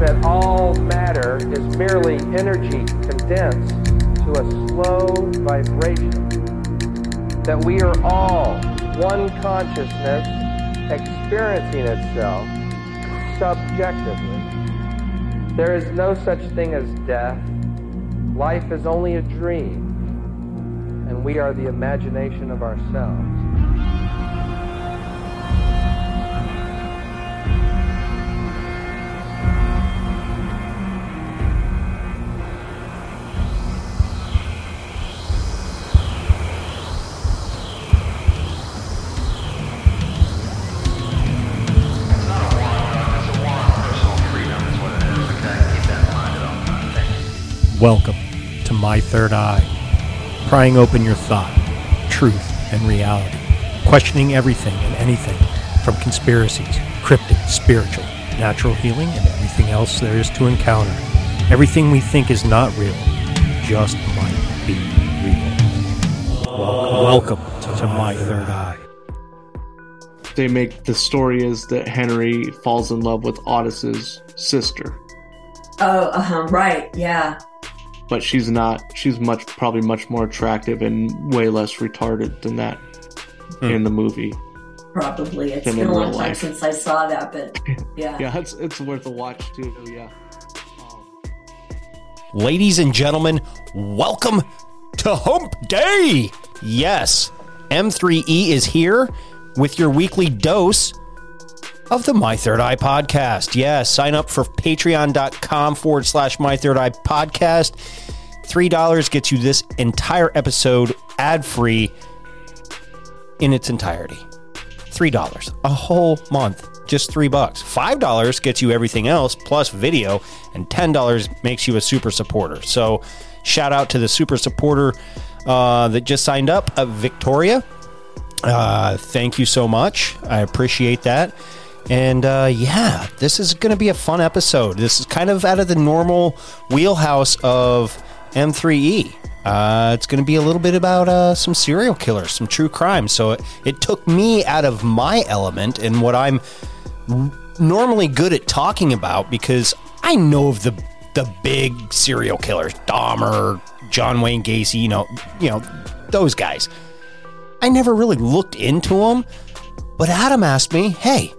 That all matter is merely energy condensed to a slow vibration. That we are all one consciousness experiencing itself subjectively. There is no such thing as death. Life is only a dream, and we are the imagination of ourselves. Welcome to My Third Eye, prying open your thought, truth, and reality, questioning everything and anything from conspiracies, cryptic, spiritual, natural healing, and everything else there is to encounter. Everything we think is not real, just might be real. Welcome to My Third Eye. They make the story is that Henry falls in love with Ottis's sister. Oh, right, yeah. But she's not. She's probably much more attractive and way less retarded than that in the movie. Probably. It's been a long time since I saw that, but yeah. Yeah, it's worth a watch too. Yeah. Ladies and gentlemen, welcome to Hump Day. Yes, M3E is here with your weekly dose of the My Third Eye Podcast. Yeah, sign up for patreon.com/My Third Eye Podcast. $3 gets you this entire episode ad-free in its entirety. $3. A whole month. Just $3. $5 gets you everything else plus video, and $10 makes you a super supporter. So shout out to the super supporter that just signed up, Victoria. Thank you so much. I appreciate that. And yeah, this is going to be a fun episode. This is kind of out of the normal wheelhouse of M3E. It's going to be a little bit about some serial killers, some true crime. So it took me out of my element and what I'm normally good at talking about, because I know of the big serial killers, Dahmer, John Wayne Gacy, you know those guys. I never really looked into them, but Adam asked me, hey,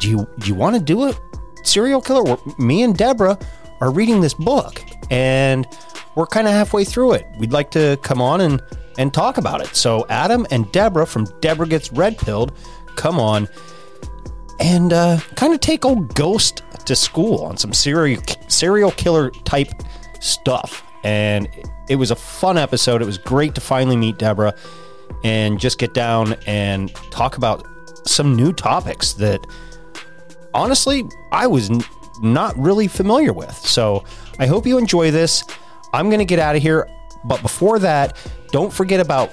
Do you want to do a serial killer? Me and Deborah are reading this book, and we're kind of halfway through it. We'd like to come on and talk about it. So Adam and Deborah from Deborah Gets Red Pilled come on and kind of take old Ghost to school on some serial killer type stuff. And it was a fun episode. It was great to finally meet Deborah and just get down and talk about some new topics that, honestly, I was not really familiar with. So I hope you enjoy this. I'm going to get out of here. But before that, don't forget about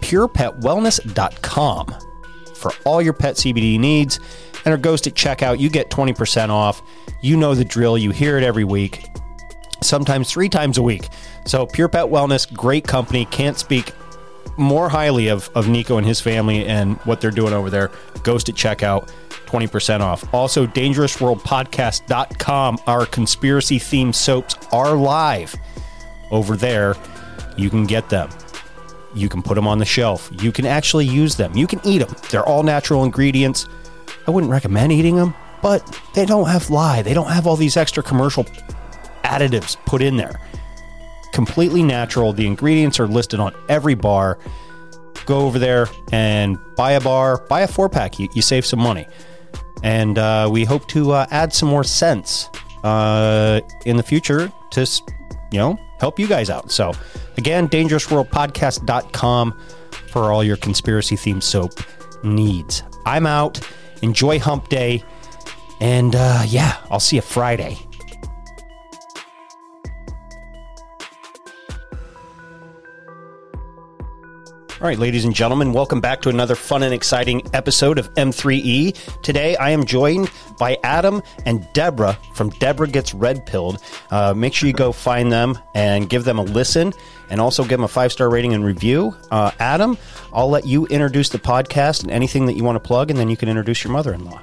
purepetwellness.com for all your pet CBD needs. And our Ghost at checkout, you get 20% off. You know the drill. You hear it every week, sometimes 3 times a week. So Pure Pet Wellness, great company. Can't speak more highly of Nico and his family and what they're doing over there. Ghost at checkout, 20% off. Also, dangerousworldpodcast.com. Our conspiracy themed soaps are live over there. You can get them. You can put them on the shelf. You can actually use them. You can eat them. They're all natural ingredients. I wouldn't recommend eating them, but they don't have lye. They don't have all these extra commercial additives put in there. Completely natural. The ingredients are listed on every bar. Go over there and buy a bar, buy a 4-pack. You save some money. And we hope to add some more scents in the future to, you know, help you guys out. So again, dangerousworldpodcast.com for all your conspiracy themed soap needs. I'm out. Enjoy hump day. And yeah, I'll see you Friday. All right, ladies and gentlemen, welcome back to another fun and exciting episode of M3E. Today, I am joined by Adam and Debra from Deborah Gets Red Pilled. Make sure you go find them and give them a listen, and also give them a 5-star rating and review. Adam, I'll let you introduce the podcast and anything that you want to plug, and then you can introduce your mother-in-law.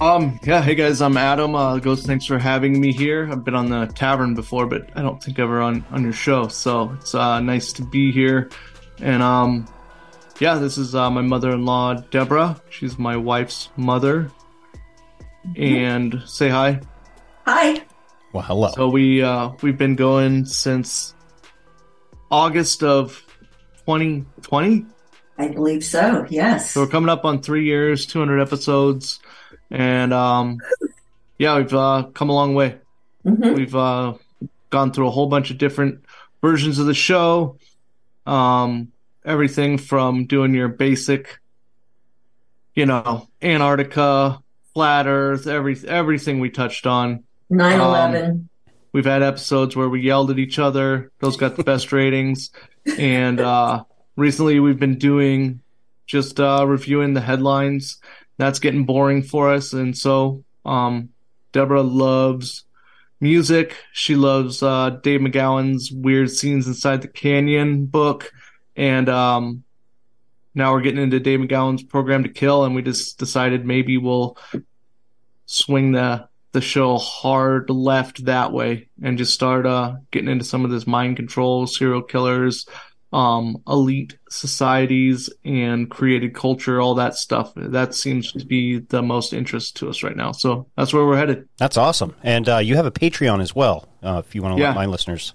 Yeah, hey guys, I'm Adam. Ghost, thanks for having me here. I've been on the tavern before, but I don't think ever on your show, so it's nice to be here. And, yeah, this is my mother-in-law, Debra. She's my wife's mother. And say hi. Hi. Well, hello. So we've been going since August of 2020? I believe so, yes. So we're coming up on 3 years, 200 episodes. And, yeah, we've come a long way. Mm-hmm. We've gone through a whole bunch of different versions of the show. Everything from doing your basic, you know, Antarctica, flat earth, everything we touched on. 9/11. We've had episodes where we yelled at each other. Those got the best ratings. And recently we've been doing just reviewing the headlines. That's getting boring for us. And so Deborah loves music. She loves Dave McGowan's Weird Scenes Inside the Canyon book. And now we're getting into Dave McGowan's Programmed to Kill, and we just decided maybe we'll swing the show hard left that way and just start getting into some of this mind control, serial killers, elite societies, and created culture, all that stuff. That seems to be the most interest to us right now. So that's where we're headed. That's awesome. And you have a Patreon as well, if you want to let my listeners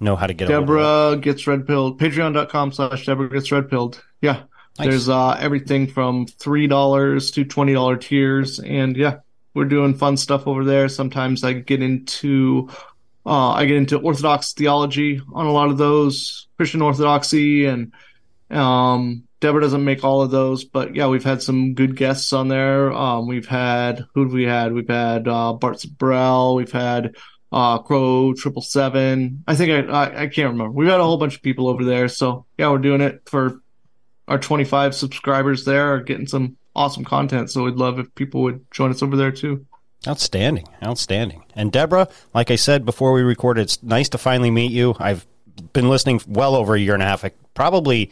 know how to get Deborah Gets Red Pilled. Patreon.com/Deborah Gets Red Pilled. Yeah. Nice. There's everything from $3 to $20 tiers. And yeah, we're doing fun stuff over there. Sometimes I get into Orthodox theology on a lot of those, Christian Orthodoxy, and Deborah doesn't make all of those, but yeah, we've had some good guests on there. We've had Bart Sibrel, we've had Crow 777. I think I can't remember. We've had a whole bunch of people over there, so yeah, we're doing it for our 25 subscribers. There are getting some awesome content, so we'd love if people would join us over there too. Outstanding. And Deborah, like I said before we recorded, it's nice to finally meet you. I've been listening well over a year and a half. I probably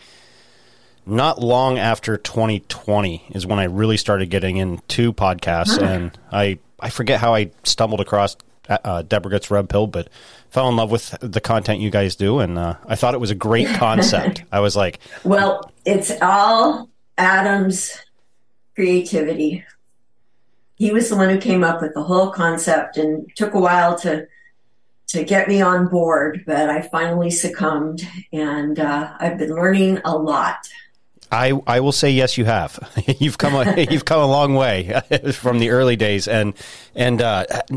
not long after 2020 is when I really started getting into podcasts, and I forget how I stumbled across Deborah Gets Red Pilled, but fell in love with the content you guys do, and I thought it was a great concept. I was like... Well, it's all Adam's creativity. He was the one who came up with the whole concept, and took a while to get me on board, but I finally succumbed, and I've been learning a lot. I will say yes, you have. You've come a long way from the early days, and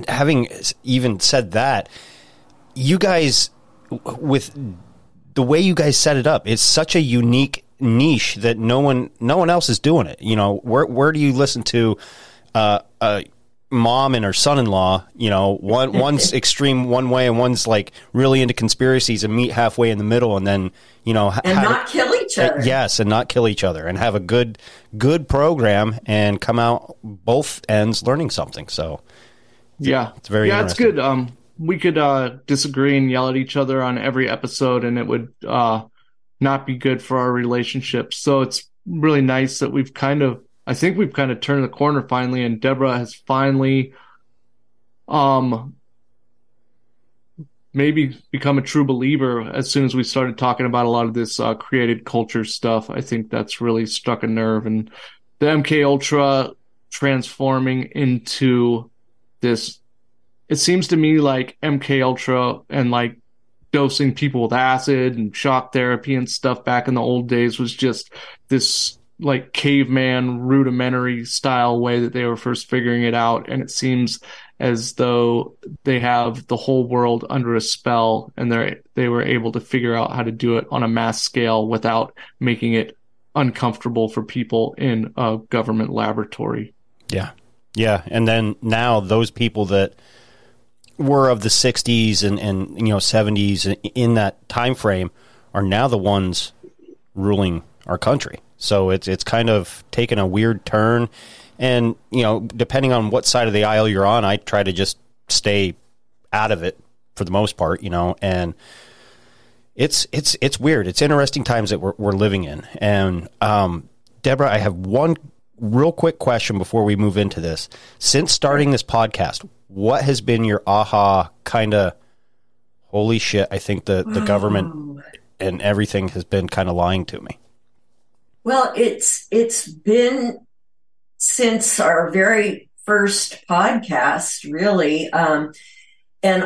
having even said that, you guys, with the way you guys set it up, it's such a unique niche that no one else is doing it. You know, where do you listen to? Mom and her son-in-law, you know, one's extreme one way and one's like really into conspiracies, and meet halfway in the middle, and then, you know, kill each other. Yes, and not kill each other, and have a good program and come out both ends learning something. So yeah, it's very interesting. It's good. We could disagree and yell at each other on every episode, and it would not be good for our relationship. So it's really nice that we've kind of, I think we've kind of turned the corner finally, and Deborah has finally maybe become a true believer as soon as we started talking about a lot of this created culture stuff. I think that's really struck a nerve. And the MKUltra transforming into this, it seems to me like MKUltra and like dosing people with acid and shock therapy and stuff back in the old days was just this like caveman rudimentary style way that they were first figuring it out. And it seems as though they have the whole world under a spell, and they were able to figure out how to do it on a mass scale without making it uncomfortable for people in a government laboratory. Yeah. Yeah. And then now those people that were of the 60s and you know 70s in that time frame are now the ones ruling our country. So it's kind of taken a weird turn. And, you know, depending on what side of the aisle you're on, I try to just stay out of it for the most part, you know, and it's weird. It's interesting times that we're living in. And, Deborah, I have one real quick question before we move into this. Since starting this podcast, what has been your aha kind of, holy shit, I think the government and everything has been kind of lying to me? Well, it's been... since our very first podcast, really. And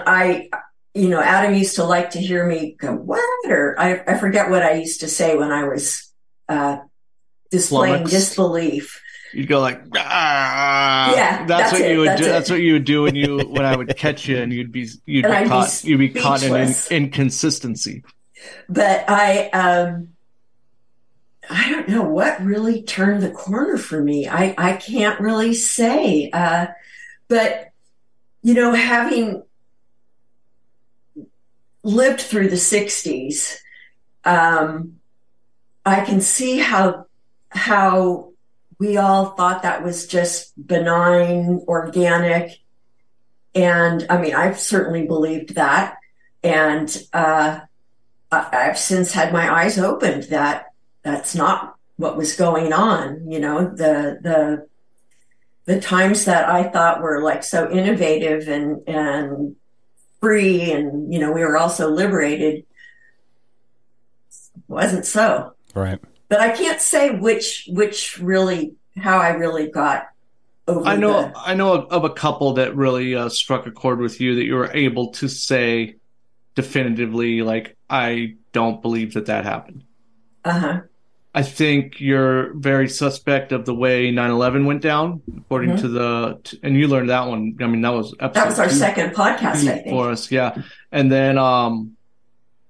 I, you know, Adam used to like to hear me go, what? Or I forget what I used to say when I was displaying disbelief. You'd go like, ah. Yeah, that's what you would do when I would catch you, and you'd be caught in an inconsistency. But I don't know what really turned the corner for me. I can't really say. But, you know, having lived through the 60s, I can see how we all thought that was just benign, organic. And, I mean, I've certainly believed that. And I've since had my eyes opened that that's not what was going on. You know, the times that I thought were like so innovative and free, and, you know, we were also liberated, wasn't so. Right. But I can't say which really, how I really got over. I know of a couple that really struck a chord with you, that you were able to say definitively, like, I don't believe that happened. Uh-huh. I think you're very suspect of the way 9/11 went down, according mm-hmm. to and you learned that one. I mean, that was our second podcast, I think, for us. Yeah. And then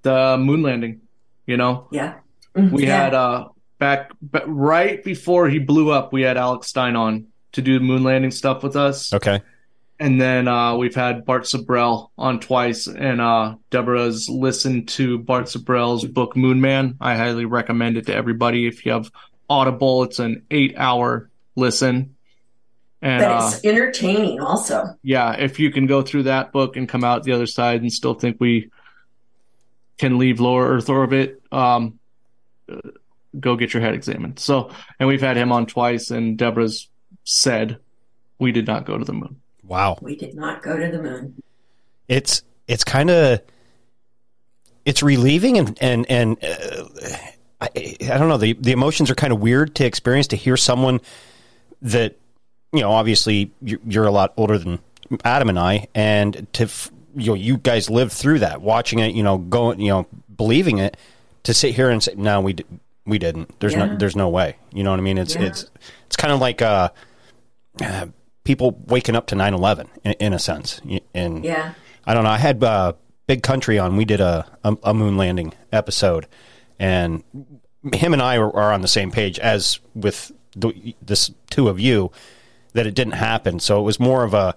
the moon landing, you know? Yeah. We had right before he blew up, we had Alex Stein on to do moon landing stuff with us. Okay. And then we've had Bart Sibrel on twice, and Deborah's listened to Bart Sibrel's book, Moon Man. I highly recommend it to everybody. If you have Audible, it's an 8-hour listen. And, but it's entertaining also. Yeah, if you can go through that book and come out the other side and still think we can leave lower Earth orbit, go get your head examined. So, and we've had him on twice, and Deborah's said, we did not go to the moon. Wow. We did not go to the moon. It's kind of, it's relieving. And I don't know, the emotions are kind of weird to experience, to hear someone that, you know, obviously you're a lot older than Adam and I, and to, you know, you guys lived through that, watching it, you know, going, you know, believing it, to sit here and say, no, we didn't, there's no way. You know what I mean? It's kind of like, people waking up to 9/11 in a sense. And yeah. I don't know. I had Big Country on. We did a moon landing episode, and him and I are on the same page as with this two of you, that it didn't happen. So it was more of a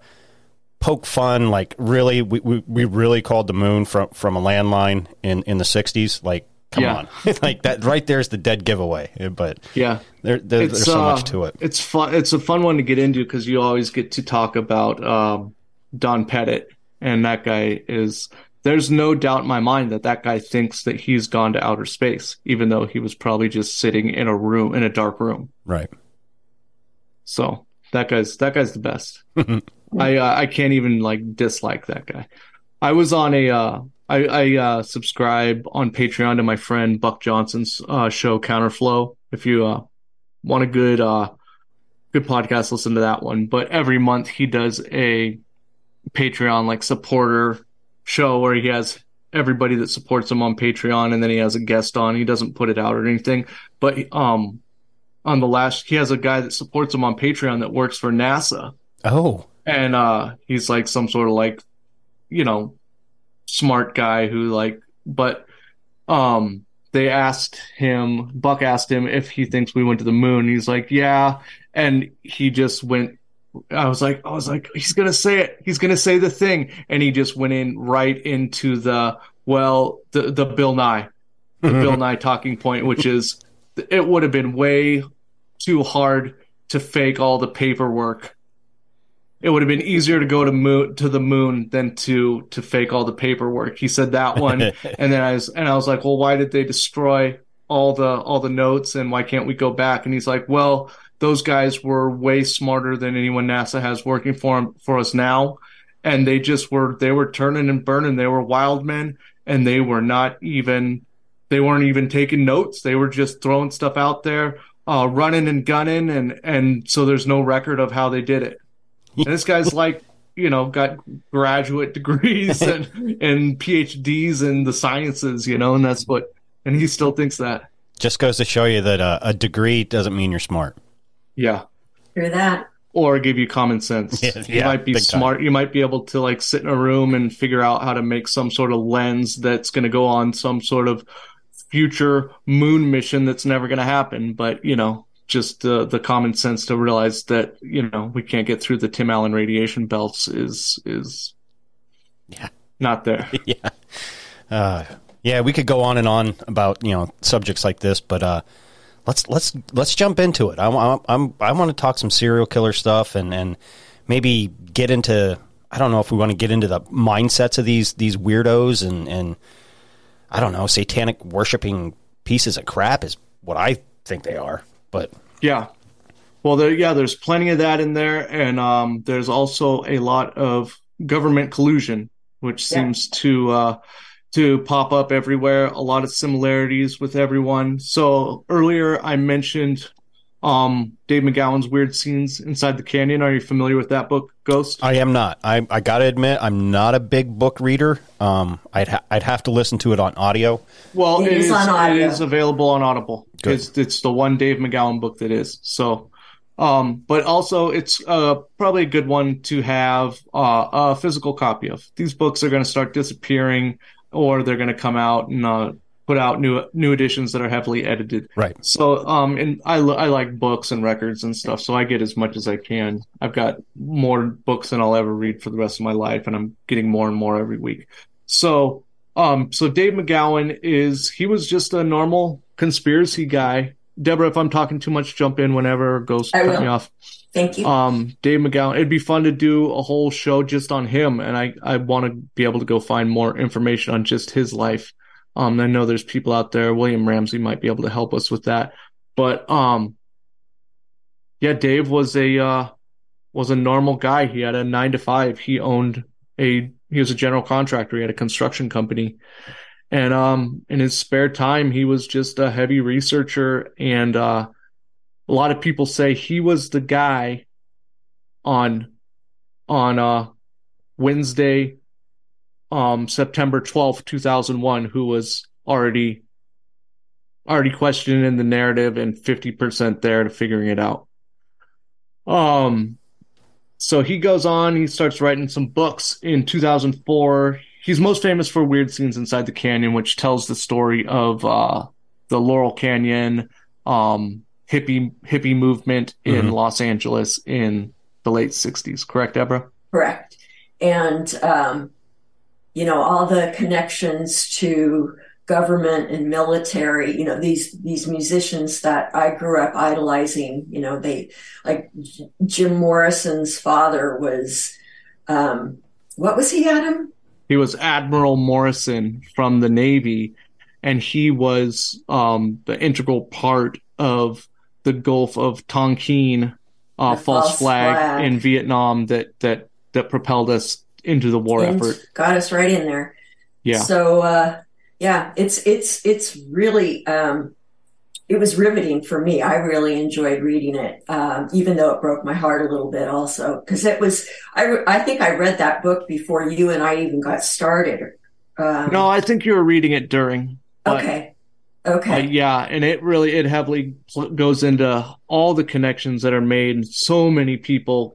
poke fun. Like, really, we really called the moon from a landline in the 60s. Like, come on. Like, that right there is the dead giveaway. But yeah, there's so much to it. It's fun. It's a fun one to get into, because you always get to talk about Don Pettit. And that guy is there's no doubt in my mind that that guy thinks that he's gone to outer space, even though he was probably just sitting in a room, in a dark room. Right. So that guy's the best. I can't even like dislike that guy. I was on a, I subscribe on Patreon to my friend Buck Johnson's show Counterflow. If you want a good, good podcast, listen to that one. But every month he does a Patreon like supporter show where he has everybody that supports him on Patreon, and then he has a guest on. He doesn't put it out or anything, but on the last, he has a guy that supports him on Patreon that works for NASA. Oh. And he's like some sort of like, you know, smart guy who like, but they asked him, Buck asked him if he thinks we went to the moon. He's like, yeah. And he just went, I was like, he's going to say it. He's going to say the thing. And he just went in right into the Bill Nye talking point, which is it would have been way too hard to fake all the paperwork. It would have been easier to go to the moon than to fake all the paperwork. He said that one. And then I was like, well, why did they destroy all the notes, and why can't we go back? And he's like, well, those guys were way smarter than anyone NASA has working for us now. And they were turning and burning. They were wild men, and they weren't even taking notes. They were just throwing stuff out there, running and gunning. And so there's no record of how they did it. And this guy's like, you know, got graduate degrees and PhDs in the sciences, you know, and he still thinks that. Just goes to show you that a degree doesn't mean you're smart. Yeah. Hear that. Or give you common sense. Yeah, you might be smart. Time. You might be able to like sit in a room and figure out how to make some sort of lens that's going to go on some sort of future moon mission that's never going to happen. But, you know, just the common sense to realize that, you know, we can't get through the Tim Allen radiation belts is not there. Yeah. Yeah, we could go on and on about, you know, subjects like this, but let's jump into it. I want to talk some serial killer stuff and maybe get into, I don't know if we want to get into the mindsets of these weirdos and I don't know, satanic worshiping pieces of crap is what I think they are. But yeah, well, there's plenty of that in there, and there's also a lot of government collusion, which seems to pop up everywhere. A lot of similarities with everyone. So earlier I mentioned Dave McGowan's Weird Scenes Inside the Canyon. Are you familiar with that book, Ghost? I am not. I got to admit, I'm not a big book reader. I'd have to listen to it on audio. Well, it is on audio. It is available on Audible. Good. It's the one Dave McGowan book that is. So, but also it's probably a good one to have a physical copy of. These books are going to start disappearing, or they're going to come out and put out new editions that are heavily edited. Right. So, and I like books and records and stuff, so I get as much as I can. I've got more books than I'll ever read for the rest of my life, and I'm getting more and more every week. So, Dave McGowan he was just a normal conspiracy guy. Deborah, if I'm talking too much, jump in whenever. Ghost, cut me off. Thank you. Dave McGowan. It'd be fun to do a whole show just on him, and I want to be able to go find more information on just his life. I know there's people out there. William Ramsey might be able to help us with that. But Dave was a normal guy. He had a 9-to-5. He was a general contractor. He had a construction company. And in his spare time, he was just a heavy researcher, and a lot of people say he was the guy on Wednesday, September 12th, 2001, who was already questioned in the narrative and 50% there to figuring it out. So he goes on, he starts writing some books in 2004. He's most famous for Weird Scenes Inside the Canyon, which tells the story of the Laurel Canyon hippie movement in Los Angeles in the late 60s. Correct, Deborah? Correct. And, you know, all the connections to government and military, you know, these musicians that I grew up idolizing, you know, they like Jim Morrison's father was, what was he, Adam? He was Admiral Morrison from the Navy, and he was the integral part of the Gulf of Tonkin false flag in Vietnam that propelled us into the war effort. Got us right in there. Yeah. So it's really it was riveting for me. I really enjoyed reading it, even though it broke my heart a little bit also, because it was, I think I read that book before you and I even got started. No, I think you were reading it during. Okay. Yeah. And it heavily goes into all the connections that are made and so many people.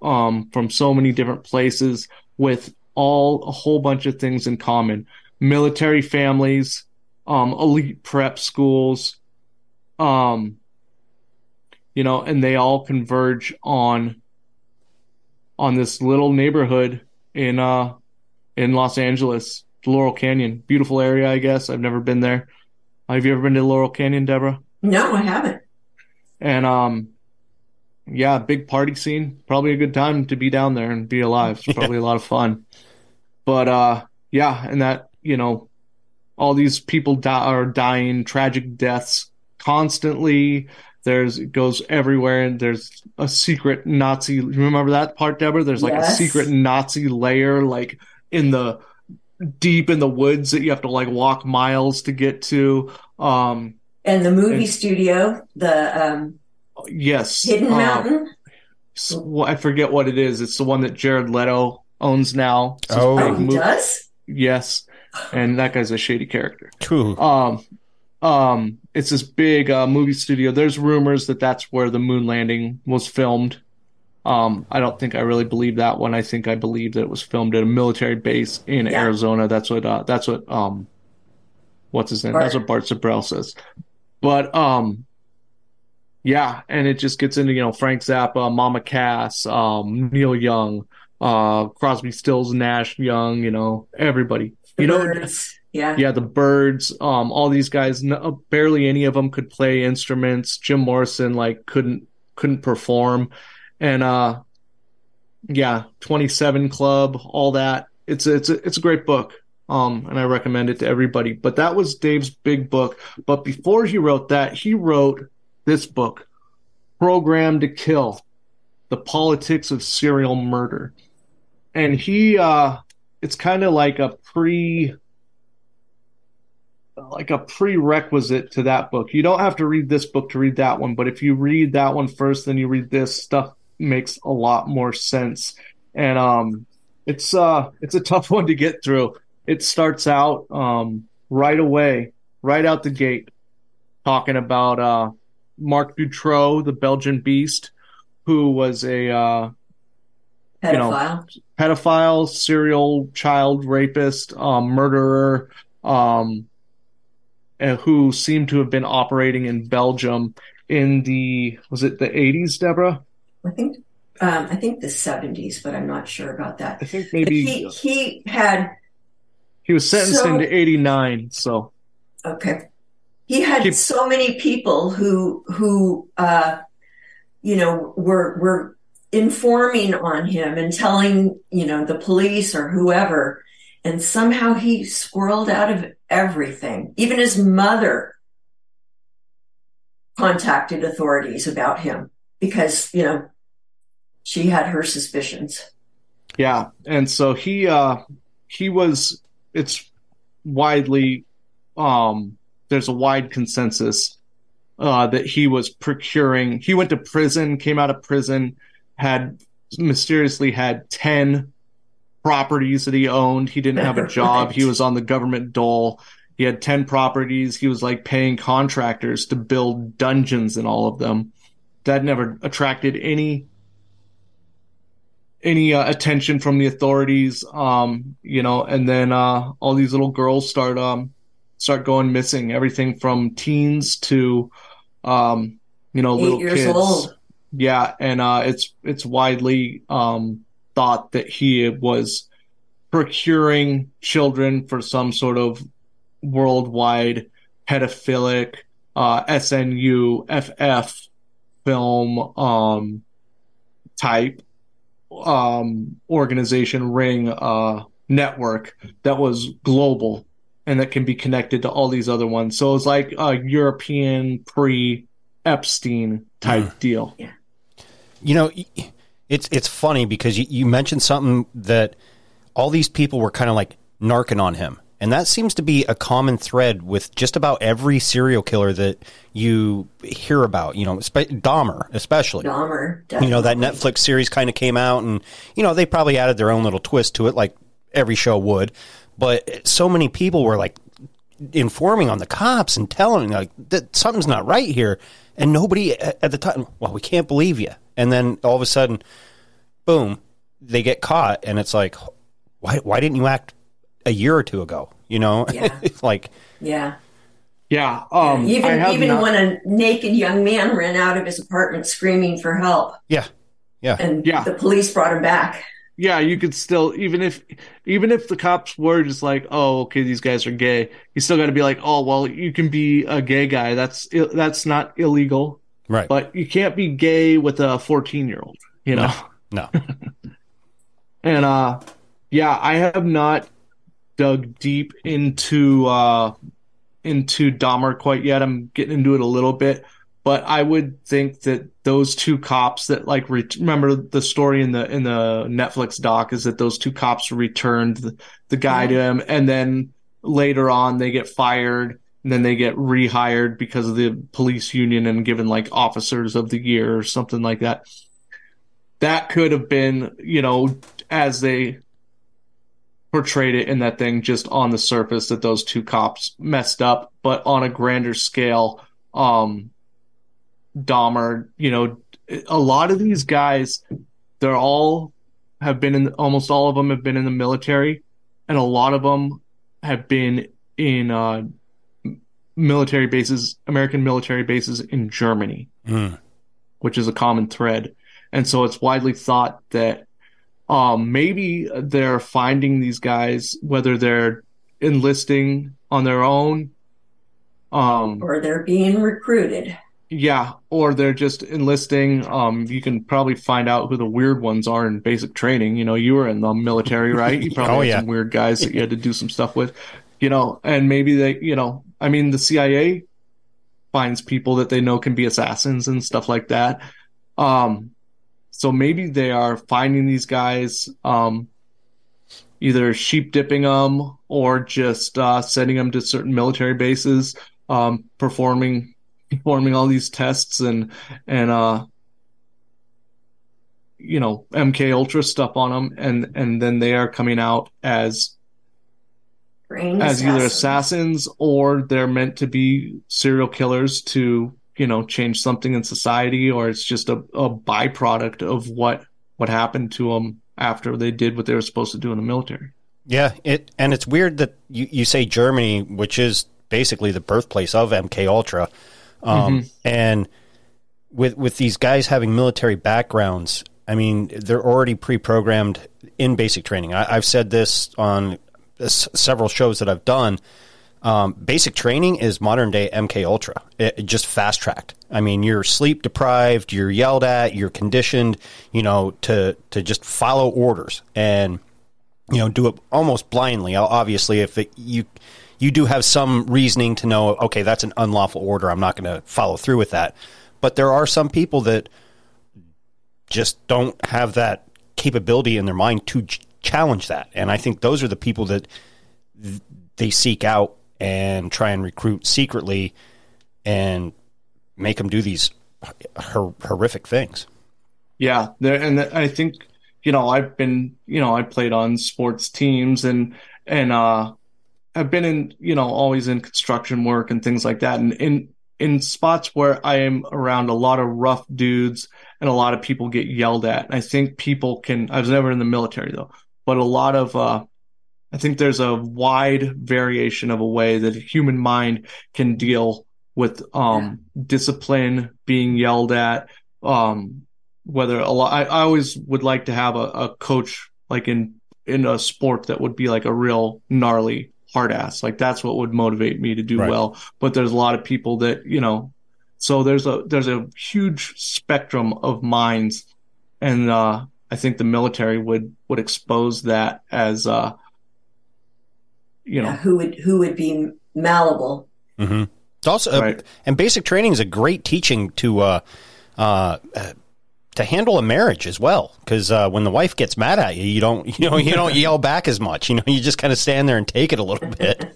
From so many different places with a whole bunch of things in common: military families, elite prep schools, and they all converge on this little neighborhood in Los Angeles, Laurel Canyon. Beautiful area, I guess. I've never been there. Have you ever been to Laurel Canyon, Deborah? No, I haven't. And big party scene. Probably a good time to be down there and be alive. It's probably a lot of fun. But and that, all these people are dying tragic deaths constantly. It goes everywhere, and there's a secret Nazi. Remember that part, Deborah? There's a secret Nazi lair, deep in the woods that you have to walk miles to get to. And the movie studio, the yes, Hidden Mountain. I forget what it is. It's the one that Jared Leto owns now. He does? Yes, and that guy's a shady character. Cool. It's this big movie studio. There's rumors that that's where the moon landing was filmed. I don't think I really believe that one. I think I believe that it was filmed at a military base in Arizona. That's what what's his name? That's what Bart Sibrel says. But and it just gets into, Frank Zappa, Mama Cass, Neil Young, Crosby, Stills, Nash, Young, everybody. Birds. Yeah, the Birds, all these guys, barely any of them could play instruments. Jim Morrison, couldn't perform. And 27 Club, all that. It's a great book. And I recommend it to everybody. But that was Dave's big book. But before he wrote that, he wrote this book, Programmed to Kill: The Politics of Serial Murder. And he it's kind of like a prerequisite to that book. You don't have to read this book to read that one, but if you read that one first, then you read this, stuff makes a lot more sense. And it's a tough one to get through. It starts out right away, right out the gate, talking about Marc Dutroux, the Belgian beast, who was a pedophile, serial child rapist, murderer, who seemed to have been operating in Belgium in the 80s, Deborah? I think the 70s, but I'm not sure about that. I think maybe he was sentenced into 89. So okay, he had so many people who were informing on him and telling the police or whoever. And somehow he squirreled out of everything. Even his mother contacted authorities about him because, she had her suspicions. Yeah. And so it's widely, there's a wide consensus that he was procuring. He went to prison, came out of prison, had mysteriously had 10 properties that he owned. He didn't have a job. He was on the government dole. He had 10 properties. He was paying contractors to build dungeons in all of them. That never attracted any any attention from the authorities, you know, and then all these little girls start going missing. Everything from teens to, you know, little kids. 8 years old. Yeah, and it's widely thought that he was procuring children for some sort of worldwide pedophilic SNU FF film type organization ring network that was global and that can be connected to all these other ones. So it's like a European pre-Epstein type deal. Yeah. You know, it's funny because you mentioned something that all these people were kind of like narking on him. And that seems to be a common thread with just about every serial killer that you hear about, you know, Dahmer, especially. Dahmer, definitely. You know, that Netflix series kind of came out and, you know, they probably added their own little twist to it like every show would. But so many people were like informing on the cops and telling like that something's not right here. And nobody at the time, well, we can't believe you. And then all of a sudden, boom, they get caught. And it's like, why didn't you act a year or two ago, you know? Yeah. It's like, yeah. Even when a naked young man ran out of his apartment screaming for help. Yeah. And the police brought him back. Yeah. You could still, even if the cops were just like, oh, okay, these guys are gay. You still got to be like, oh, well, you can be a gay guy. That's not illegal. Right. But you can't be gay with a 14-year-old, you know? No. And, I have not dug deep into Dahmer quite yet. I'm getting into it a little bit, but I would think that those two cops that like remember the story in the Netflix doc is that those two cops returned the guy to him, and then later on they get fired and then they get rehired because of the police union and given like officers of the year or something like that. That could have been, you know, as they portrayed it in that thing, just on the surface that those two cops messed up, but on a grander scale, Dahmer, you know, a lot of these guys, almost all of them have been in the military, and a lot of them have been in military bases, American military bases in Germany, which is a common thread. And so it's widely thought that maybe they're finding these guys, whether they're enlisting on their own, or they're being recruited. Yeah, or they're just enlisting. You can probably find out who the weird ones are in basic training. You know, you were in the military, right? You probably had some weird guys that you had to do some stuff with, you know, and maybe they, you know, I mean, the CIA finds people that they know can be assassins and stuff like that. So maybe they are finding these guys, either sheep dipping them or just sending them to certain military bases, performing all these tests and you know, MKUltra stuff on them, and then they are coming out as either assassins or they're meant to be serial killers to, you know, change something in society, or it's just a byproduct of what happened to them after they did what they were supposed to do in the military. Yeah, and it's weird that you say Germany, which is basically the birthplace of MKUltra, and with these guys having military backgrounds, I mean, they're already pre-programmed in basic training. I've said this on several shows that I've done. Basic training is modern day MKUltra. It just fast tracked. I mean, you're sleep deprived, you're yelled at, you're conditioned, you know, to just follow orders and, you know, do it almost blindly. Obviously, if you do have some reasoning to know, okay, that's an unlawful order, I'm not going to follow through with that. But there are some people that just don't have that capability in their mind to challenge that. And I think those are the people that they seek out and try and recruit secretly and make them do these horrific things. Yeah. And I think, you know, I've been, you know, I played on sports teams and I've been in, you know, always in construction work and things like that. And in spots where I am around a lot of rough dudes and a lot of people get yelled at. I think people can, I was never in the military though, but a lot of, I think there's a wide variation of a way that a human mind can deal with discipline, being yelled at, whether a lot, I always would like to have a coach like in a sport that would be like a real gnarly hard ass. Like that's what would motivate me to do well. But there's a lot of people that, you know, so there's a huge spectrum of minds. And, I think the military would expose that as, you know, who would be malleable. Mm-hmm. It's also, and basic training is a great teaching to handle a marriage as well, because when the wife gets mad at you, you don't yell back as much. You know, you just kind of stand there and take it a little bit.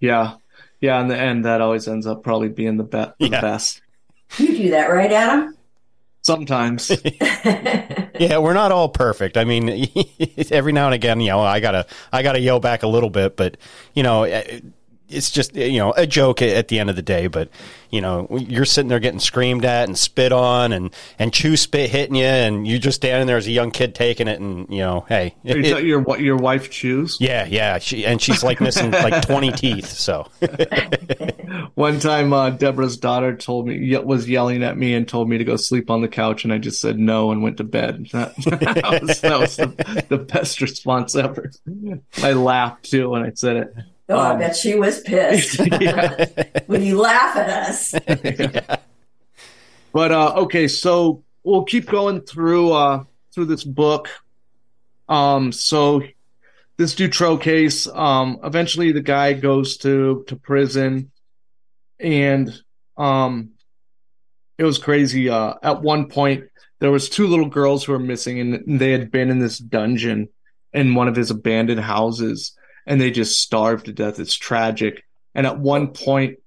Yeah. In the end, that always ends up probably being the best. You do that, right, Adam? Sometimes. Yeah, we're not all perfect. I mean, every now and again, you know, I gotta yell back a little bit, but you know. It's just, you know, a joke at the end of the day, but, you know, you're sitting there getting screamed at and spit on and chew spit hitting you, and you just standing there as a young kid taking it, and, you know, hey. Your wife chews? Yeah. She's like missing like 20 teeth, so. One time Deborah's daughter was yelling at me and told me to go sleep on the couch, and I just said no and went to bed. That was the best response ever. I laughed, too, when I said it. Oh, I bet she was pissed when you laugh at us. Yeah. But, okay, so we'll keep going through this book. So this Dutroux case, eventually the guy goes to prison, and it was crazy. At one point, there was two little girls who were missing, and they had been in this dungeon in one of his abandoned houses. And they just starved to death. It's tragic. And at one point,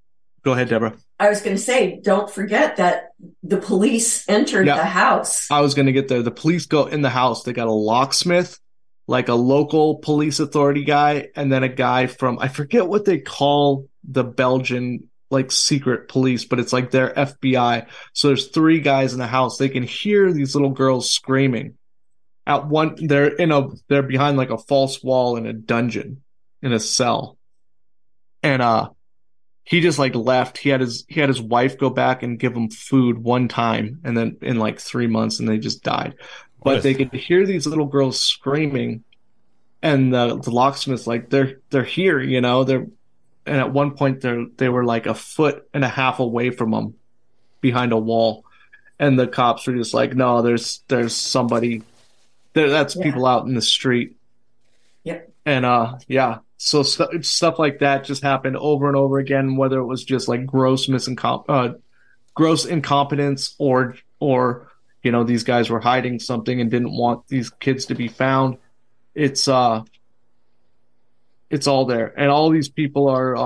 go ahead, Deborah. I was going to say, don't forget that the police entered the house. I was going to get there. The police go in the house. They got a locksmith, like a local police authority guy, and then a guy from, I forget what they call the Belgian, like, secret police, but it's like their FBI. So there's three guys in the house. They can hear these little girls screaming. At one, they're behind like a false wall in a dungeon. In a cell. And he just like left. He had his wife go back and give him food one time, and then in like 3 months, and they just died. But they could hear these little girls screaming, and the locksmith's like, they're here, you know, and at one point they were like 1.5 feet away from him behind a wall. And the cops were just like, no, there's somebody there, that's people out in the street. Yep. And so stuff like that just happened over and over again, whether it was just like gross incompetence or, you know, these guys were hiding something and didn't want these kids to be found. It's all there. And all these people are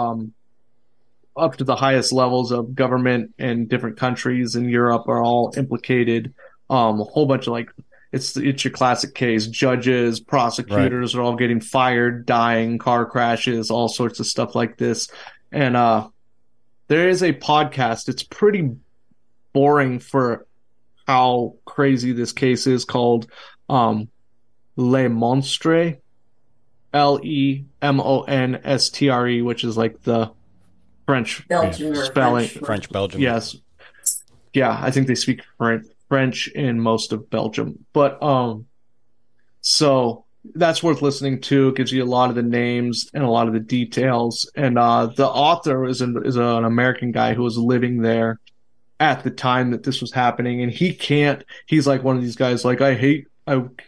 up to the highest levels of government, and different countries in Europe are all implicated. A whole bunch of like, it's your classic case. Judges, prosecutors are all getting fired, dying, car crashes, all sorts of stuff like this. And there is a podcast. It's pretty boring for how crazy this case is, called Le Monstre, Lemonstré, which is like the French Belgian spelling. French Belgian. Yes. Yeah, I think they speak French in most of Belgium, but so that's worth listening to. It gives you a lot of the names and a lot of the details. And the author is an American guy who was living there at the time that this was happening, and he's like one of these guys like, I hate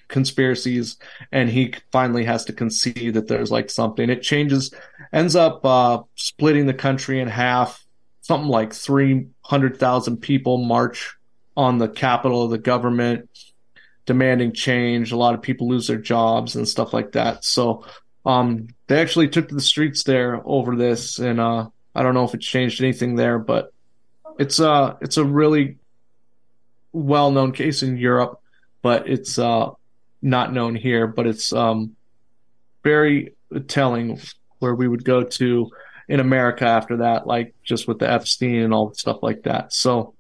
conspiracies, and he finally has to concede that there's like something. It ends up splitting the country in half. Something like 300,000 people march on the capital of the government, demanding change. A lot of people lose their jobs and stuff like that. So they actually took to the streets there over this, and I don't know if it changed anything there, but it's a really well-known case in Europe, but it's not known here. But it's very telling where we would go to in America after that, like just with the Epstein and all the stuff like that. So,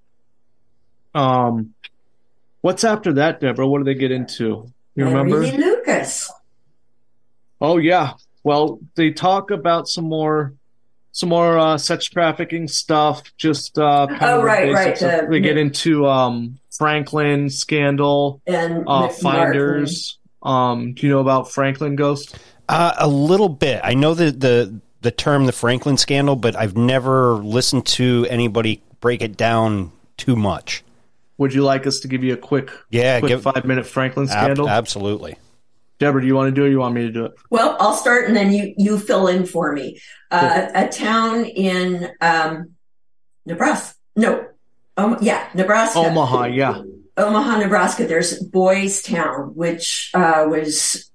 what's after that, Deborah? What do they get into? You remember? Henry Lee Lucas. Oh yeah. Well, they talk about some more sex trafficking stuff. Just right. They get into Franklin scandal and Finders. Do you know about Franklin Ghost? A little bit. I know the term the Franklin scandal, but I've never listened to anybody break it down too much. Would you like us to give you a quick 5-minute Franklin scandal? Absolutely. Deborah, do you want to do it or you want me to do it? Well, I'll start and then you fill in for me. Cool. A town in Nebraska. Nebraska. Omaha, Nebraska. There's Boys Town, which was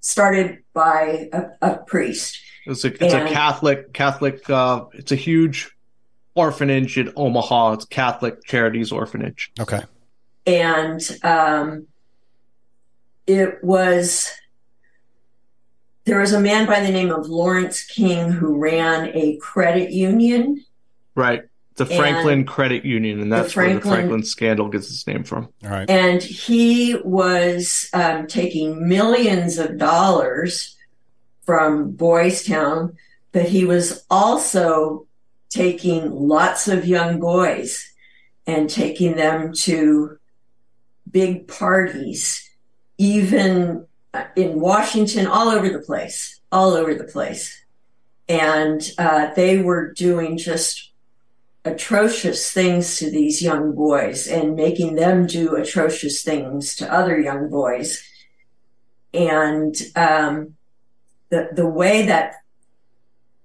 started by a priest. It's a Catholic. It's a huge orphanage in Omaha. It's Catholic Charities Orphanage. Okay. And there was a man by the name of Lawrence King who ran a credit union. Right. The Franklin Credit Union, and that's where the Franklin scandal gets its name from. All right. And he was taking millions of dollars from Boys Town, but he was also taking lots of young boys and taking them to big parties, even in Washington, all over the place. And they were doing just atrocious things to these young boys and making them do atrocious things to other young boys. And the way that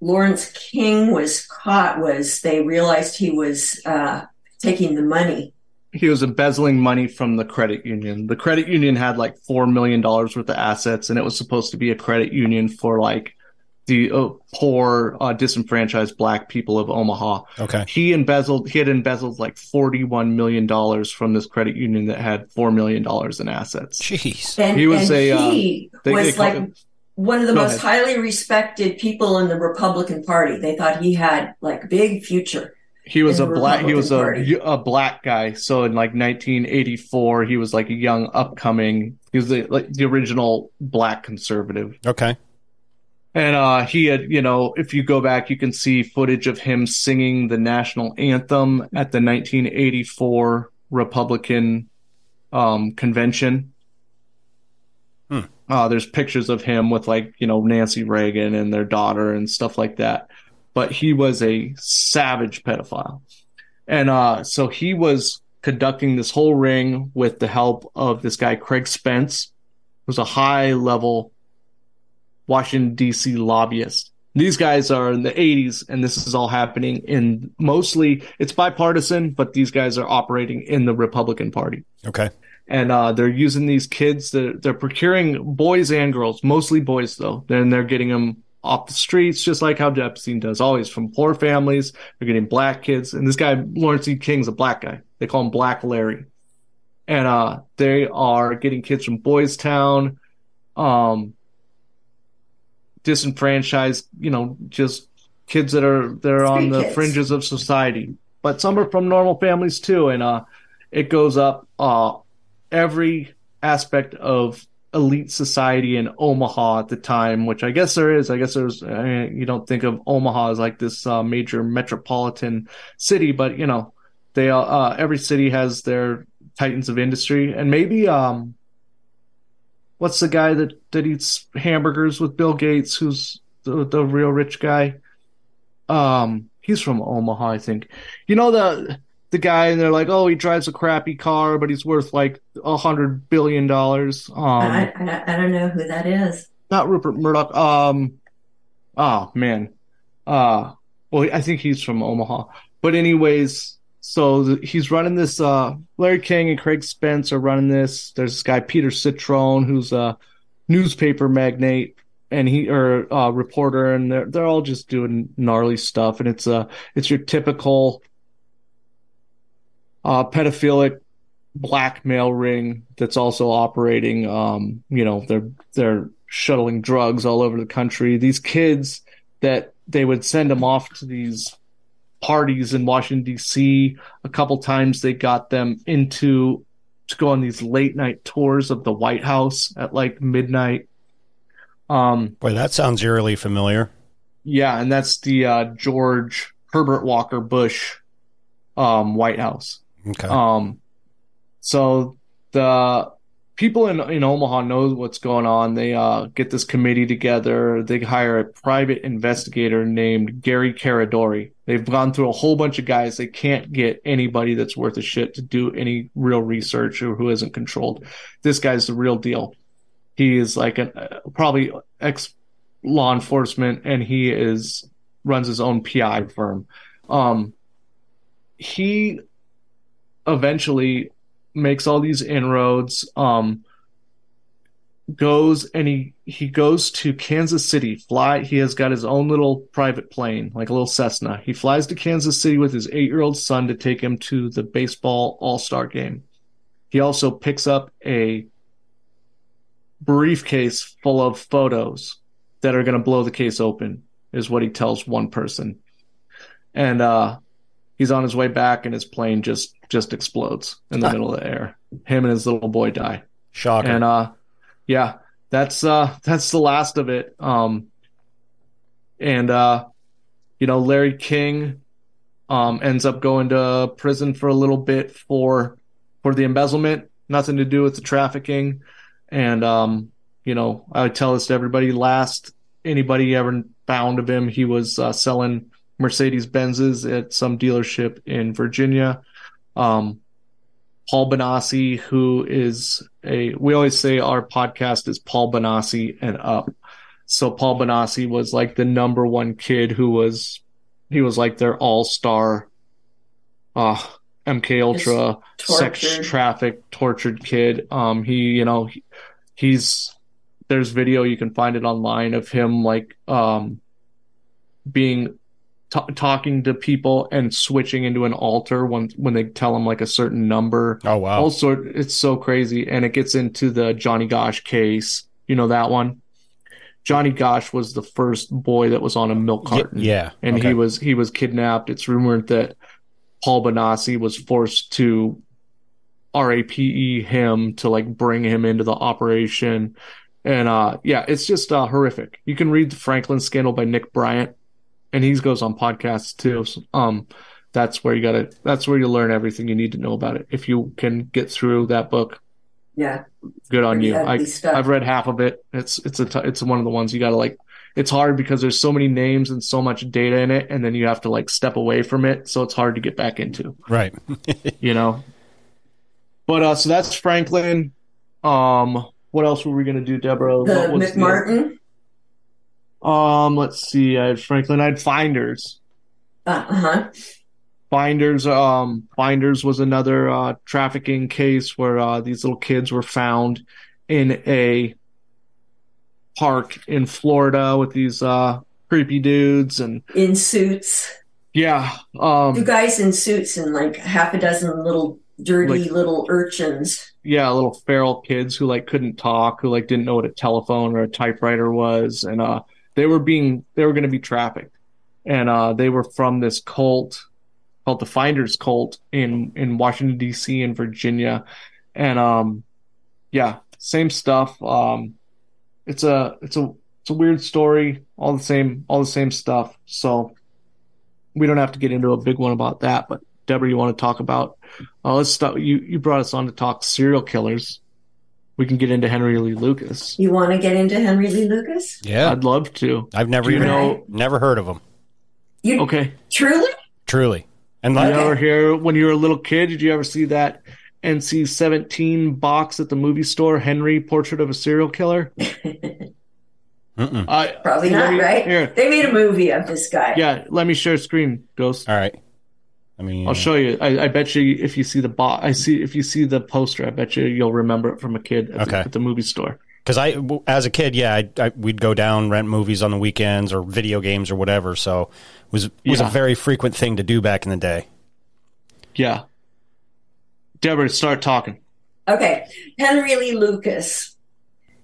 Lawrence King was caught was they realized he was taking the money. He was embezzling money from the credit union. The credit union had like $4 million worth of assets, and it was supposed to be a credit union for like the poor, disenfranchised Black people of Omaha. Okay. He had embezzled like $41 million from this credit union that had $4 million in assets. Jeez. And one of the most highly respected people in the Republican Party. They thought he had like a big future. He was a Black guy. So in like 1984, he was like a young upcoming. He was the original Black conservative. Okay. And he had, if you go back, you can see footage of him singing the national anthem at the 1984 Republican convention. Hmm. There's pictures of him with Nancy Reagan and their daughter and stuff like that. But he was a savage pedophile. And so he was conducting this whole ring with the help of this guy, Craig Spence, who's a high level Washington, D.C. lobbyists. These guys are in the 80s, and this is all happening in mostly, it's bipartisan, but these guys are operating in the Republican Party. Okay. And they're using these kids. They're procuring boys and girls, mostly boys, though. Then they're getting them off the streets, just like how Epstein does, always from poor families. They're getting Black kids. And this guy, Lawrence E. King's a Black guy. They call him Black Larry. And they are getting kids from Boys Town, disenfranchised, just kids that are on the fringes of society, but some are from normal families too. And it goes up every aspect of elite society in Omaha at the time, which I guess there is. I guess there's you don't think of Omaha as like this major metropolitan city, but they are, every city has their titans of industry, and maybe what's the guy that eats hamburgers with Bill Gates, who's the real rich guy? He's from Omaha, I think. The guy, and they're like, oh, he drives a crappy car, but he's worth like $100 billion. I don't know who that is. Not Rupert Murdoch. Oh, man. Well, I think he's from Omaha. But anyways... So he's running this, Larry King and Craig Spence are running this. There's this guy, Peter Citrone, who's a newspaper magnate or reporter. And they're all just doing gnarly stuff. And it's your typical, pedophilic blackmail ring that's also operating. They're shuttling drugs all over the country. These kids that they would send them off to these parties in Washington, D.C. A couple times they got them into to go on these late night tours of the White House at like midnight. Boy, that sounds eerily familiar. Yeah, and that's the George Herbert Walker Bush White House. Okay. So the people in Omaha know what's going on. They get this committee together. They hire a private investigator named Gary Caradori. They've gone through a whole bunch of guys. They can't get anybody that's worth a shit to do any real research or who isn't controlled. This guy's the real deal. He is like a probably ex-law enforcement, and he is runs his own PI firm. He eventually makes all these inroads. He goes to Kansas City. He has got his own little private plane, like a little Cessna. He flies to Kansas City with his 8-year-old son to take him to the baseball All-Star game. He also picks up a briefcase full of photos that are going to blow the case open, is what he tells one person. And he's on his way back, and his plane just explodes in the middle of the air. Him and his little boy die. Shocking. And yeah, that's the last of it. Larry King ends up going to prison for a little bit for the embezzlement, nothing to do with the trafficking. And, I would tell this to everybody. Last anybody ever found of him, he was selling Mercedes-Benzes at some dealership in Virginia. Paul Benassi, who is we always say our podcast is Paul Benassi and up. So Paul Benassi was like the number one kid he was like their all-star MKUltra sex traffic tortured kid. He's there's video, you can find it online, of him like being talking to people and switching into an altar when they tell him like a certain number. Oh wow! Also, it's so crazy, and it gets into the Johnny Gosch case. You know that one. Johnny Gosch was the first boy that was on a milk carton. Yeah, and okay. He was kidnapped. It's rumored that Paul Benassi was forced to RAPE him to like bring him into the operation. And it's just horrific. You can read The Franklin Scandal by Nick Bryant, and he goes on podcasts too. So, that's where you learn everything you need to know about it. If you can get through that book, yeah, good on you. I've read half of it. It's one of the ones you got to like. It's hard because there's so many names and so much data in it, and then you have to like step away from it, so it's hard to get back into. Right. But so that's Franklin. What else were we gonna do, Deborah? The McMartin. Let's see. I had Franklin. I had Finders. Finders. Finders was another trafficking case where these little kids were found in a park in Florida with these creepy dudes and in suits. Yeah, two guys in suits and like half a dozen little dirty little urchins. Yeah, little feral kids who like couldn't talk, who like didn't know what a telephone or a typewriter was, and they were going to be trafficked, and they were from this cult called the Finders Cult in Washington D.C. and Virginia, and same stuff. It's a weird story. All the same stuff. So we don't have to get into a big one about that. But Deborah, you want to talk about? Let's start. You brought us on to talk serial killers. We can get into Henry Lee Lucas. You want to get into Henry Lee Lucas? Yeah, I'd love to. I've never never heard of him. You okay? Truly. And like you ever hear when you were a little kid? Did you ever see that NC-17 box at the movie store, Henry, Portrait of a Serial Killer? Probably not, right? Here. They made a movie of this guy. Yeah, let me share screen, Ghost. All right. I'll show you. I bet you if you see the box, if you see the poster, I bet you'll remember it from a kid at the movie store. Because as a kid, we'd go down, rent movies on the weekends or video games or whatever. So it was a very frequent thing to do back in the day. Yeah. Deborah, start talking. Okay. Henry Lee Lucas,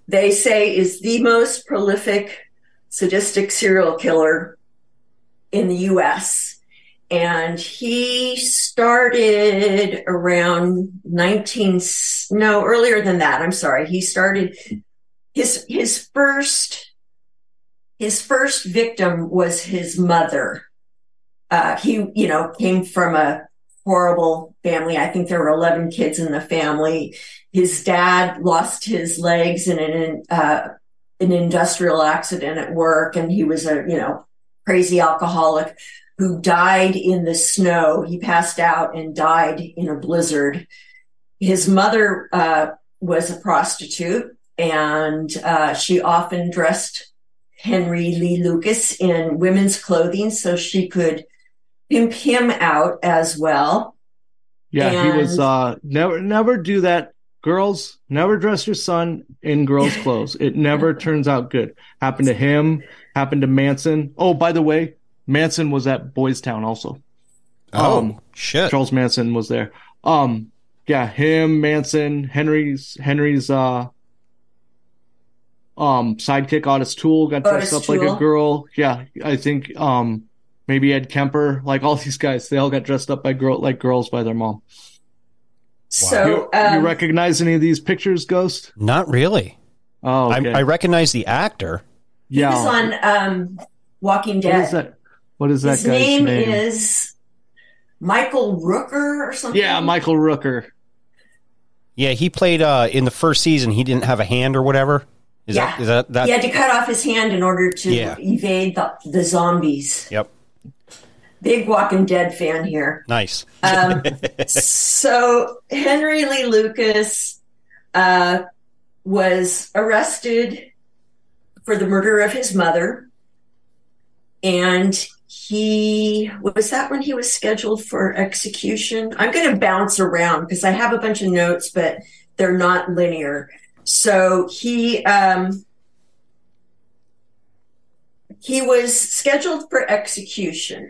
they say, is the most prolific sadistic serial killer in the U.S., and he started around He started his first victim was his mother. He came from a horrible family. I think there were 11 kids in the family. His dad lost his legs in an industrial accident at work, and he was a crazy alcoholic who died in the snow. He passed out and died in a blizzard. His mother was a prostitute, and she often dressed Henry Lee Lucas in women's clothing so she could pimp him out as well. Yeah, and he was never do that. Girls, never dress your son in girls' clothes. It never turns out good. Happened to him, happened to Manson. Oh, by the way, Manson was at Boys Town also. Oh, shit. Charles Manson was there. Yeah, him, Manson, Henry's sidekick, Ottis Toole, got dressed up like a girl. Yeah, I think maybe Ed Kemper, like all these guys, they all got dressed up like girls by their mom. So, you recognize any of these pictures, Ghost? Not really. Oh, okay. I recognize the actor. Yeah, he was on Walking Dead. What is that his guy's name? Is Michael Rooker or something? Yeah, Michael Rooker. Yeah, he played in the first season. He didn't have a hand or whatever. Is that? He had to cut off his hand in order to evade the zombies. Yep. Big Walking Dead fan here. Nice. So Henry Lee Lucas was arrested for the murder of his mother. And was that when he was scheduled for execution? I'm going to bounce around because I have a bunch of notes, but they're not linear. So he was scheduled for execution.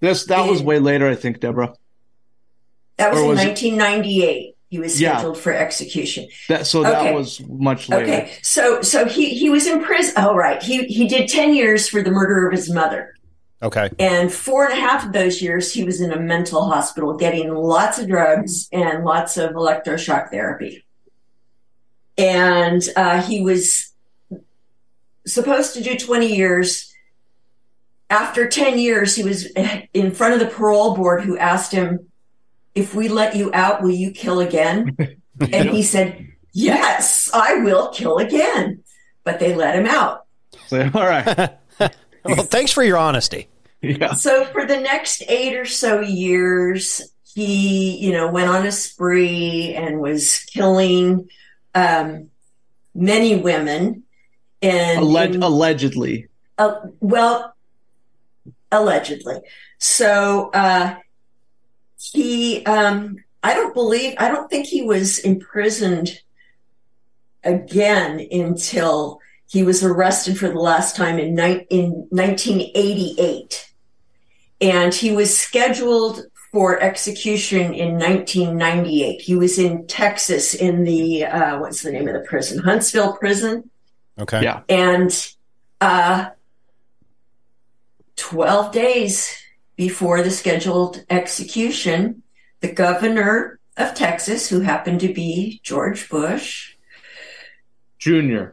That was way later, I think, Deborah. That was in 1998. He was scheduled for execution. That was much later. Okay, so he was in prison. Oh, right. He did 10 years for the murder of his mother. Okay. And 4.5 of those years, he was in a mental hospital getting lots of drugs and lots of electroshock therapy. And he was supposed to do 20 years. After 10 years, he was in front of the parole board who asked him, if we let you out, will you kill again? And he said, yes, I will kill again. But they let him out. So, all right. Well, thanks for your honesty. Yeah. So for the next 8 or so years, he, went on a spree and was killing many women. And allegedly. Allegedly. So he I don't think he was imprisoned again until he was arrested for the last time in 1988. And he was scheduled for execution in 1998. He was in Texas in the, what's the name of the prison? Huntsville Prison. Okay. Yeah. And 12 days before the scheduled execution, the governor of Texas, who happened to be George Bush Jr.,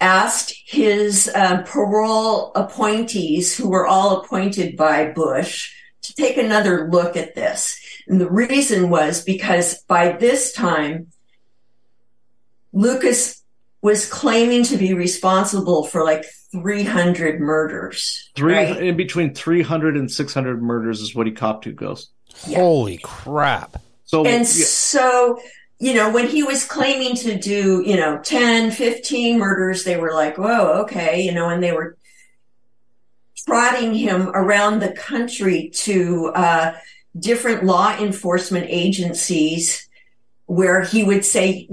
asked his parole appointees, who were all appointed by Bush, to take another look at this. And the reason was because by this time, Lucas was claiming to be responsible for 300 murders. Right? In between 300 and 600 murders is what he copped to, Ghost. Yeah. Holy crap. So, when he was claiming to do, 10, 15 murders, they were like, whoa, okay. And they were trotting him around the country to different law enforcement agencies where he would say,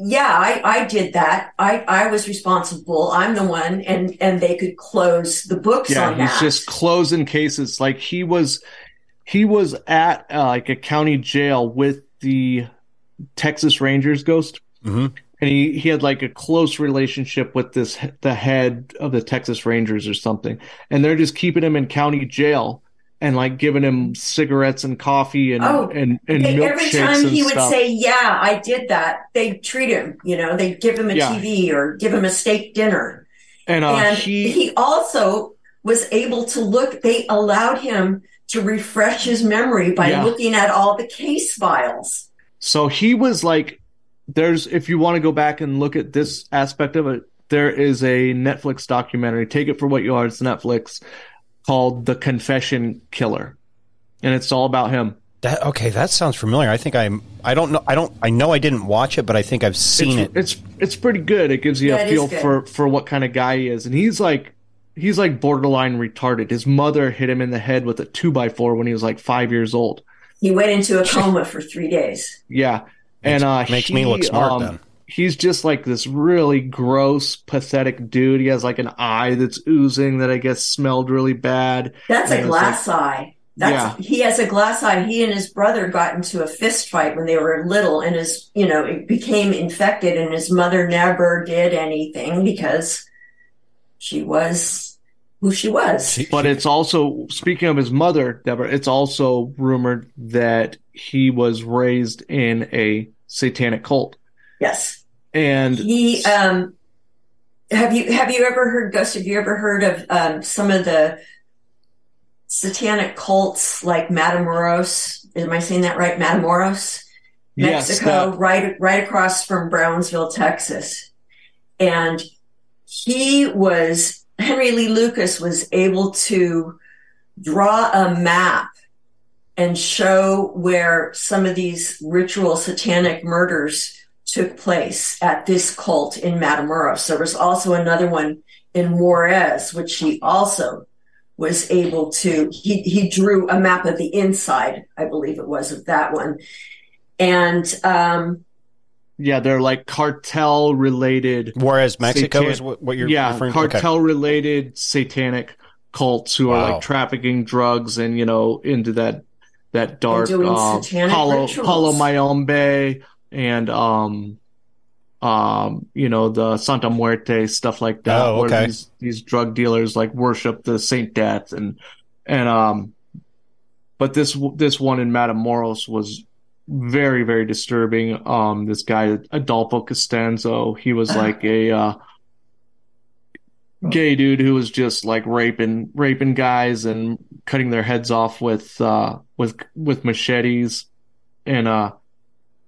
yeah, I did that. I was responsible. I'm the one. And they could close the books on that. Yeah, he's just closing cases. Like he was at a county jail with the Texas Rangers, Ghost. Mm-hmm. and he had like a close relationship with the head of the Texas Rangers or something, and they're just keeping him in county jail and like giving him cigarettes and coffee and milkshakes and stuff. Every time he would say, "Yeah, I did that," they'd treat him. You know, they'd give him a TV or give him a steak dinner. And he also was able to look. They allowed him to refresh his memory by looking at all the case files. So he was like, there's, if you want to go back and look at this aspect of it, there is a Netflix documentary, take it for what you are, it's Netflix, called The Confession Killer. And it's all about him. That sounds familiar. I think I didn't watch it, but I think I've seen it. It's pretty good. It gives you a feel for what kind of guy he is. And he's like borderline retarded. His mother hit him in the head with a 2x4 when he was like 5 years old. He went into a coma for 3 days. Yeah. And makes me look smart then. He's just like this really gross, pathetic dude. He has like an eye that's oozing that I guess smelled really bad. That's a glass eye. He has a glass eye. He and his brother got into a fist fight when they were little, and it became infected, and his mother never did anything because she was who she was. But it's also, speaking of his mother, Deborah, it's also rumored that he was raised in a satanic cult. Yes. And he, have you ever heard, Ghost, have you ever heard of some of the satanic cults like Matamoros? Am I saying that right? Matamoros, Mexico, yes, right across from Brownsville, Texas. And Henry Lee Lucas was able to draw a map and show where some of these ritual satanic murders took place at this cult in Matamoros. There was also another one in Juarez, which he also was able to, he drew a map of the inside, I believe it was, of that one. And, they're like cartel related. Whereas Mexico is what you're referring to. Yeah, cartel related satanic cults who are like trafficking drugs and, you know, into that dark Palo Mayombe and, you know, the Santa Muerte, stuff like that. Oh, okay. Where these drug dealers like worship the Saint Death but this one in Matamoros was very, very disturbing. This guy Adolfo Costanzo, he was like a gay dude who was just like raping guys and cutting their heads off with machetes. And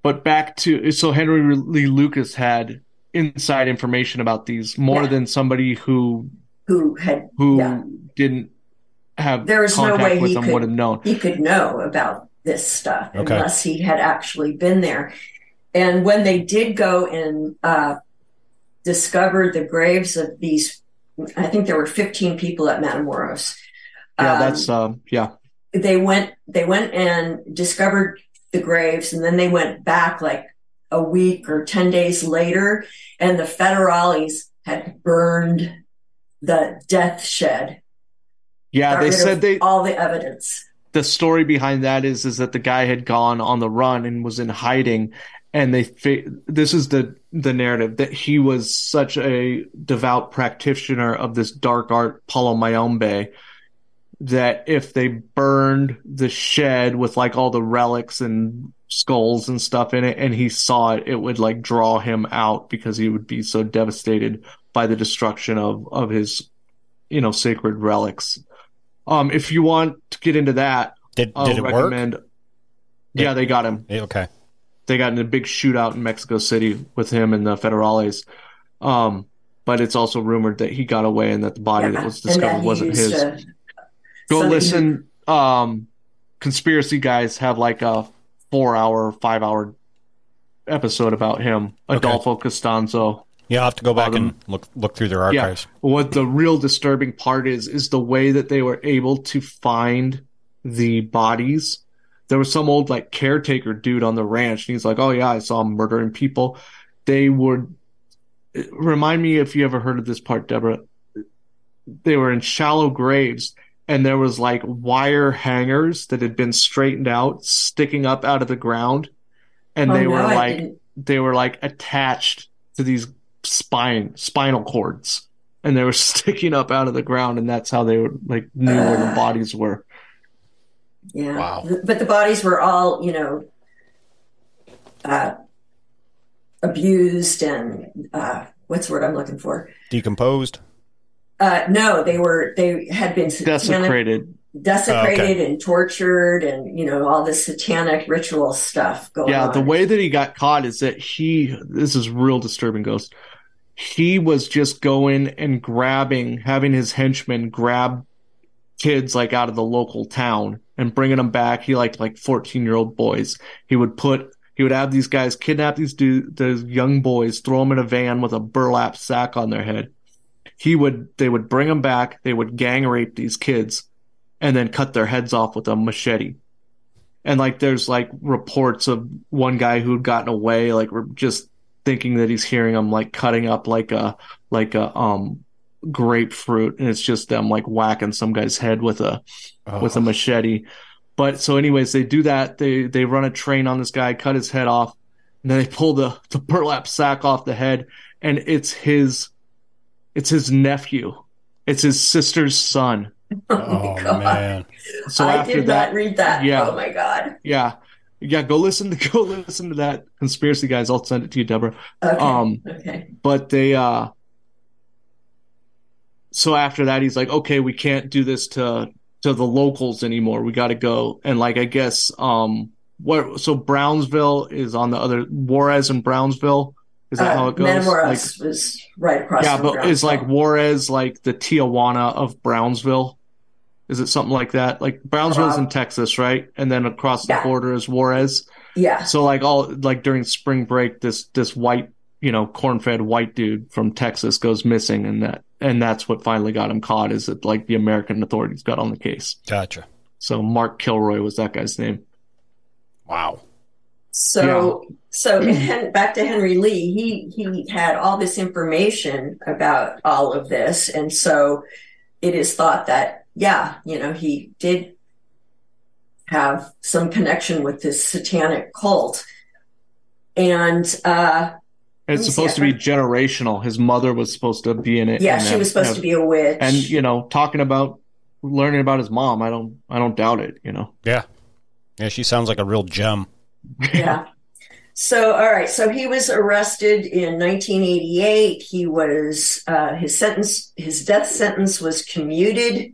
but back to, so Henry Lee Lucas had inside information about these more than somebody who didn't have there was contact no way with he them could, would have known. He could know about this stuff unless he had actually been there. And when they did go and discover the graves of these, I think there were 15 people at Matamoros. They went and discovered the graves, and then they went back like a week or 10 days later, and the federales had burned the death shed. Yeah, they said they all the evidence. The story behind that is that the guy had gone on the run and was in hiding, and this is the narrative, that he was such a devout practitioner of this dark art Palo Mayombe that if they burned the shed with like all the relics and skulls and stuff in it, and he saw it, it would like draw him out because he would be so devastated by the destruction of his, you know, sacred relics. If you want to get into that, did it recommend, work? Yeah, they got him. Okay. They got in a big shootout in Mexico City with him and the federales. But it's also rumored that he got away and that the body that was discovered wasn't his. Listen. Conspiracy guys have like a 5-hour episode about him, Adolfo Costanzo. Yeah, I'll have to go back and look through their archives. Yeah. What the real disturbing part is the way that they were able to find the bodies. There was some old like caretaker dude on the ranch, and he's like, "Oh yeah, I saw him murdering people." They were, remind me if you ever heard of this part, Deborah. They were in shallow graves, and there was like wire hangers that had been straightened out, sticking up out of the ground, and they were attached to these spinal cords, and they were sticking up out of the ground, and that's how they would like knew where the bodies were. Yeah. Wow. But the bodies were all, you know, abused and what's the word I'm looking for? Decomposed. No, they had been desecrated oh, okay. and tortured, and you know, all this satanic ritual stuff going on. Yeah, the way that he got caught is that this is real disturbing, Ghost. He was just going and having his henchmen grab kids like out of the local town and bringing them back. He liked like 14-year-old boys. He would have these guys kidnap those young boys, throw them in a van with a burlap sack on their head. They would bring them back. They would gang rape these kids and then cut their heads off with a machete. And like, there's like reports of one guy who'd gotten away, like we're just thinking that he's hearing them like cutting up like a grapefruit, and it's just them like whacking some guy's head with a machete. But so anyways, they do that. They run a train on this guy, cut his head off, and then they pull the burlap sack off the head, and it's his nephew. It's his sister's son. Oh, my God. Man. So I did not read that. Yeah. Oh, my God. Yeah. Yeah, go listen to that, Conspiracy Guys. I'll send it to you, Deborah. Okay. Okay. But they so after that, he's like, okay, we can't do this to the locals anymore. We got to go. And like, I guess, so Brownsville is on the other, Juarez and Brownsville. Is that how it goes? Matamoros was right across. Yeah, but is like Juarez, like the Tijuana of Brownsville? Is it something like that? Like Brownsville's in Texas, right? And then across the border is Juarez. Yeah. So like during spring break, this white, you know, corn-fed white dude from Texas goes missing, and that's what finally got him caught, is that like the American authorities got on the case. Gotcha. So Mark Kilroy was that guy's name. Wow. So back to Henry Lee, he had all this information about all of this, and so it is thought that you know, he did have some connection with this satanic cult, and it's supposed to be generational. His mother was supposed to be in it. Yeah, she was supposed to be a witch. And, you know, learning about his mom, I don't doubt it, you know. Yeah. Yeah, she sounds like a real gem. Yeah. So, all right. So he was arrested in 1988. He was, his death sentence was commuted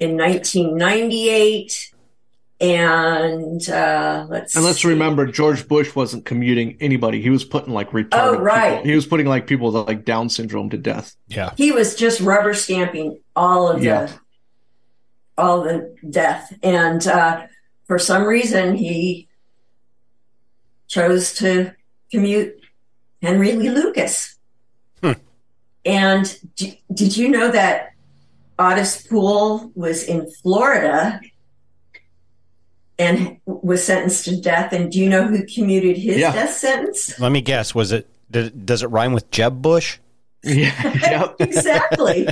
in 1998. And let's remember, George Bush wasn't commuting anybody. He was putting like retarded people. He was putting like people with like Down syndrome to death. Yeah. He was just rubber stamping all of the death. And for some reason, he chose to commute Henry Lee Lucas. Hmm. And did you know that Ottis Toole was in Florida and was sentenced to death? And do you know who commuted his death sentence? Let me guess. Was it? Does it rhyme with Jeb Bush? Yeah. Exactly.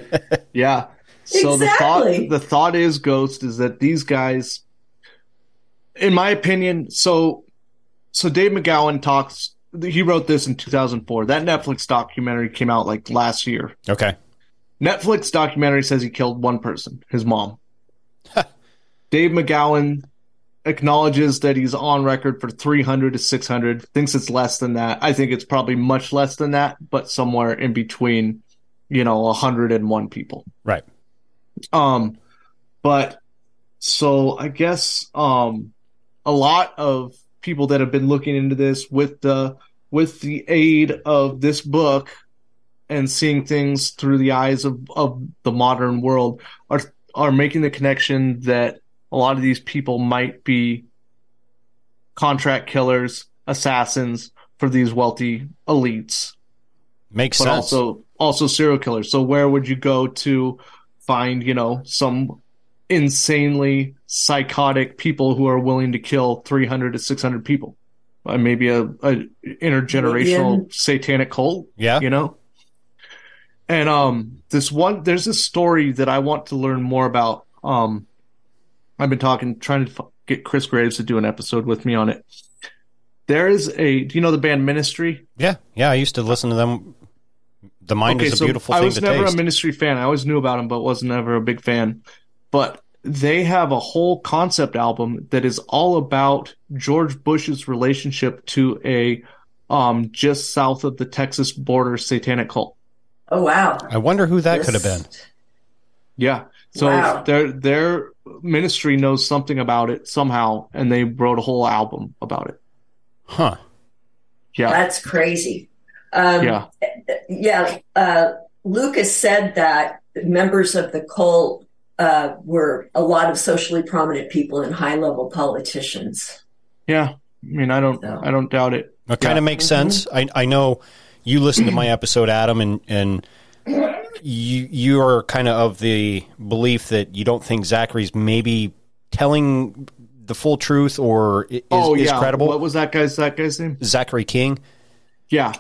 Yeah. So exactly. The thought is, Ghost, is that these guys, in my opinion, so Dave McGowan talks. He wrote this in 2004. That Netflix documentary came out like last year. Okay. Netflix documentary says he killed one person, his mom. Dave McGowan acknowledges that he's on record for 300 to 600, thinks it's less than that. I think it's probably much less than that, but somewhere in between, you know, 101 people. Right. But so I guess a lot of people that have been looking into this with the aid of this book and seeing things through the eyes of the modern world are making the connection that a lot of these people might be contract killers, assassins for these wealthy elites. Makes sense. Also serial killers. So where would you go to find, you know, some insanely psychotic people who are willing to kill 300 to 600 people? Maybe a intergenerational satanic cult, yeah, you know? And there's a story that I want to learn more about. I've been trying to get Chris Graves to do an episode with me on it. There is a, do you know the band Ministry? Yeah. Yeah. I used to listen to them. The Mind is a Beautiful Thing to Taste. I was never a Ministry fan. I always knew about them, but was never a big fan. But they have a whole concept album that is all about George Bush's relationship to a just south of the Texas border satanic cult. Oh, wow. I wonder who that could have been. Yeah. So wow. Their Ministry knows something about it somehow, and they wrote a whole album about it. Huh. Yeah. That's crazy. Lucas said that members of the cult were a lot of socially prominent people and high-level politicians. Yeah. I mean, I don't doubt it. That kind of makes sense. I know you listened to my episode, Adam, and you are kind of the belief that you don't think Zachary's maybe telling the full truth or is credible. What was that guy's name? Zachary King. Yeah.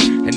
And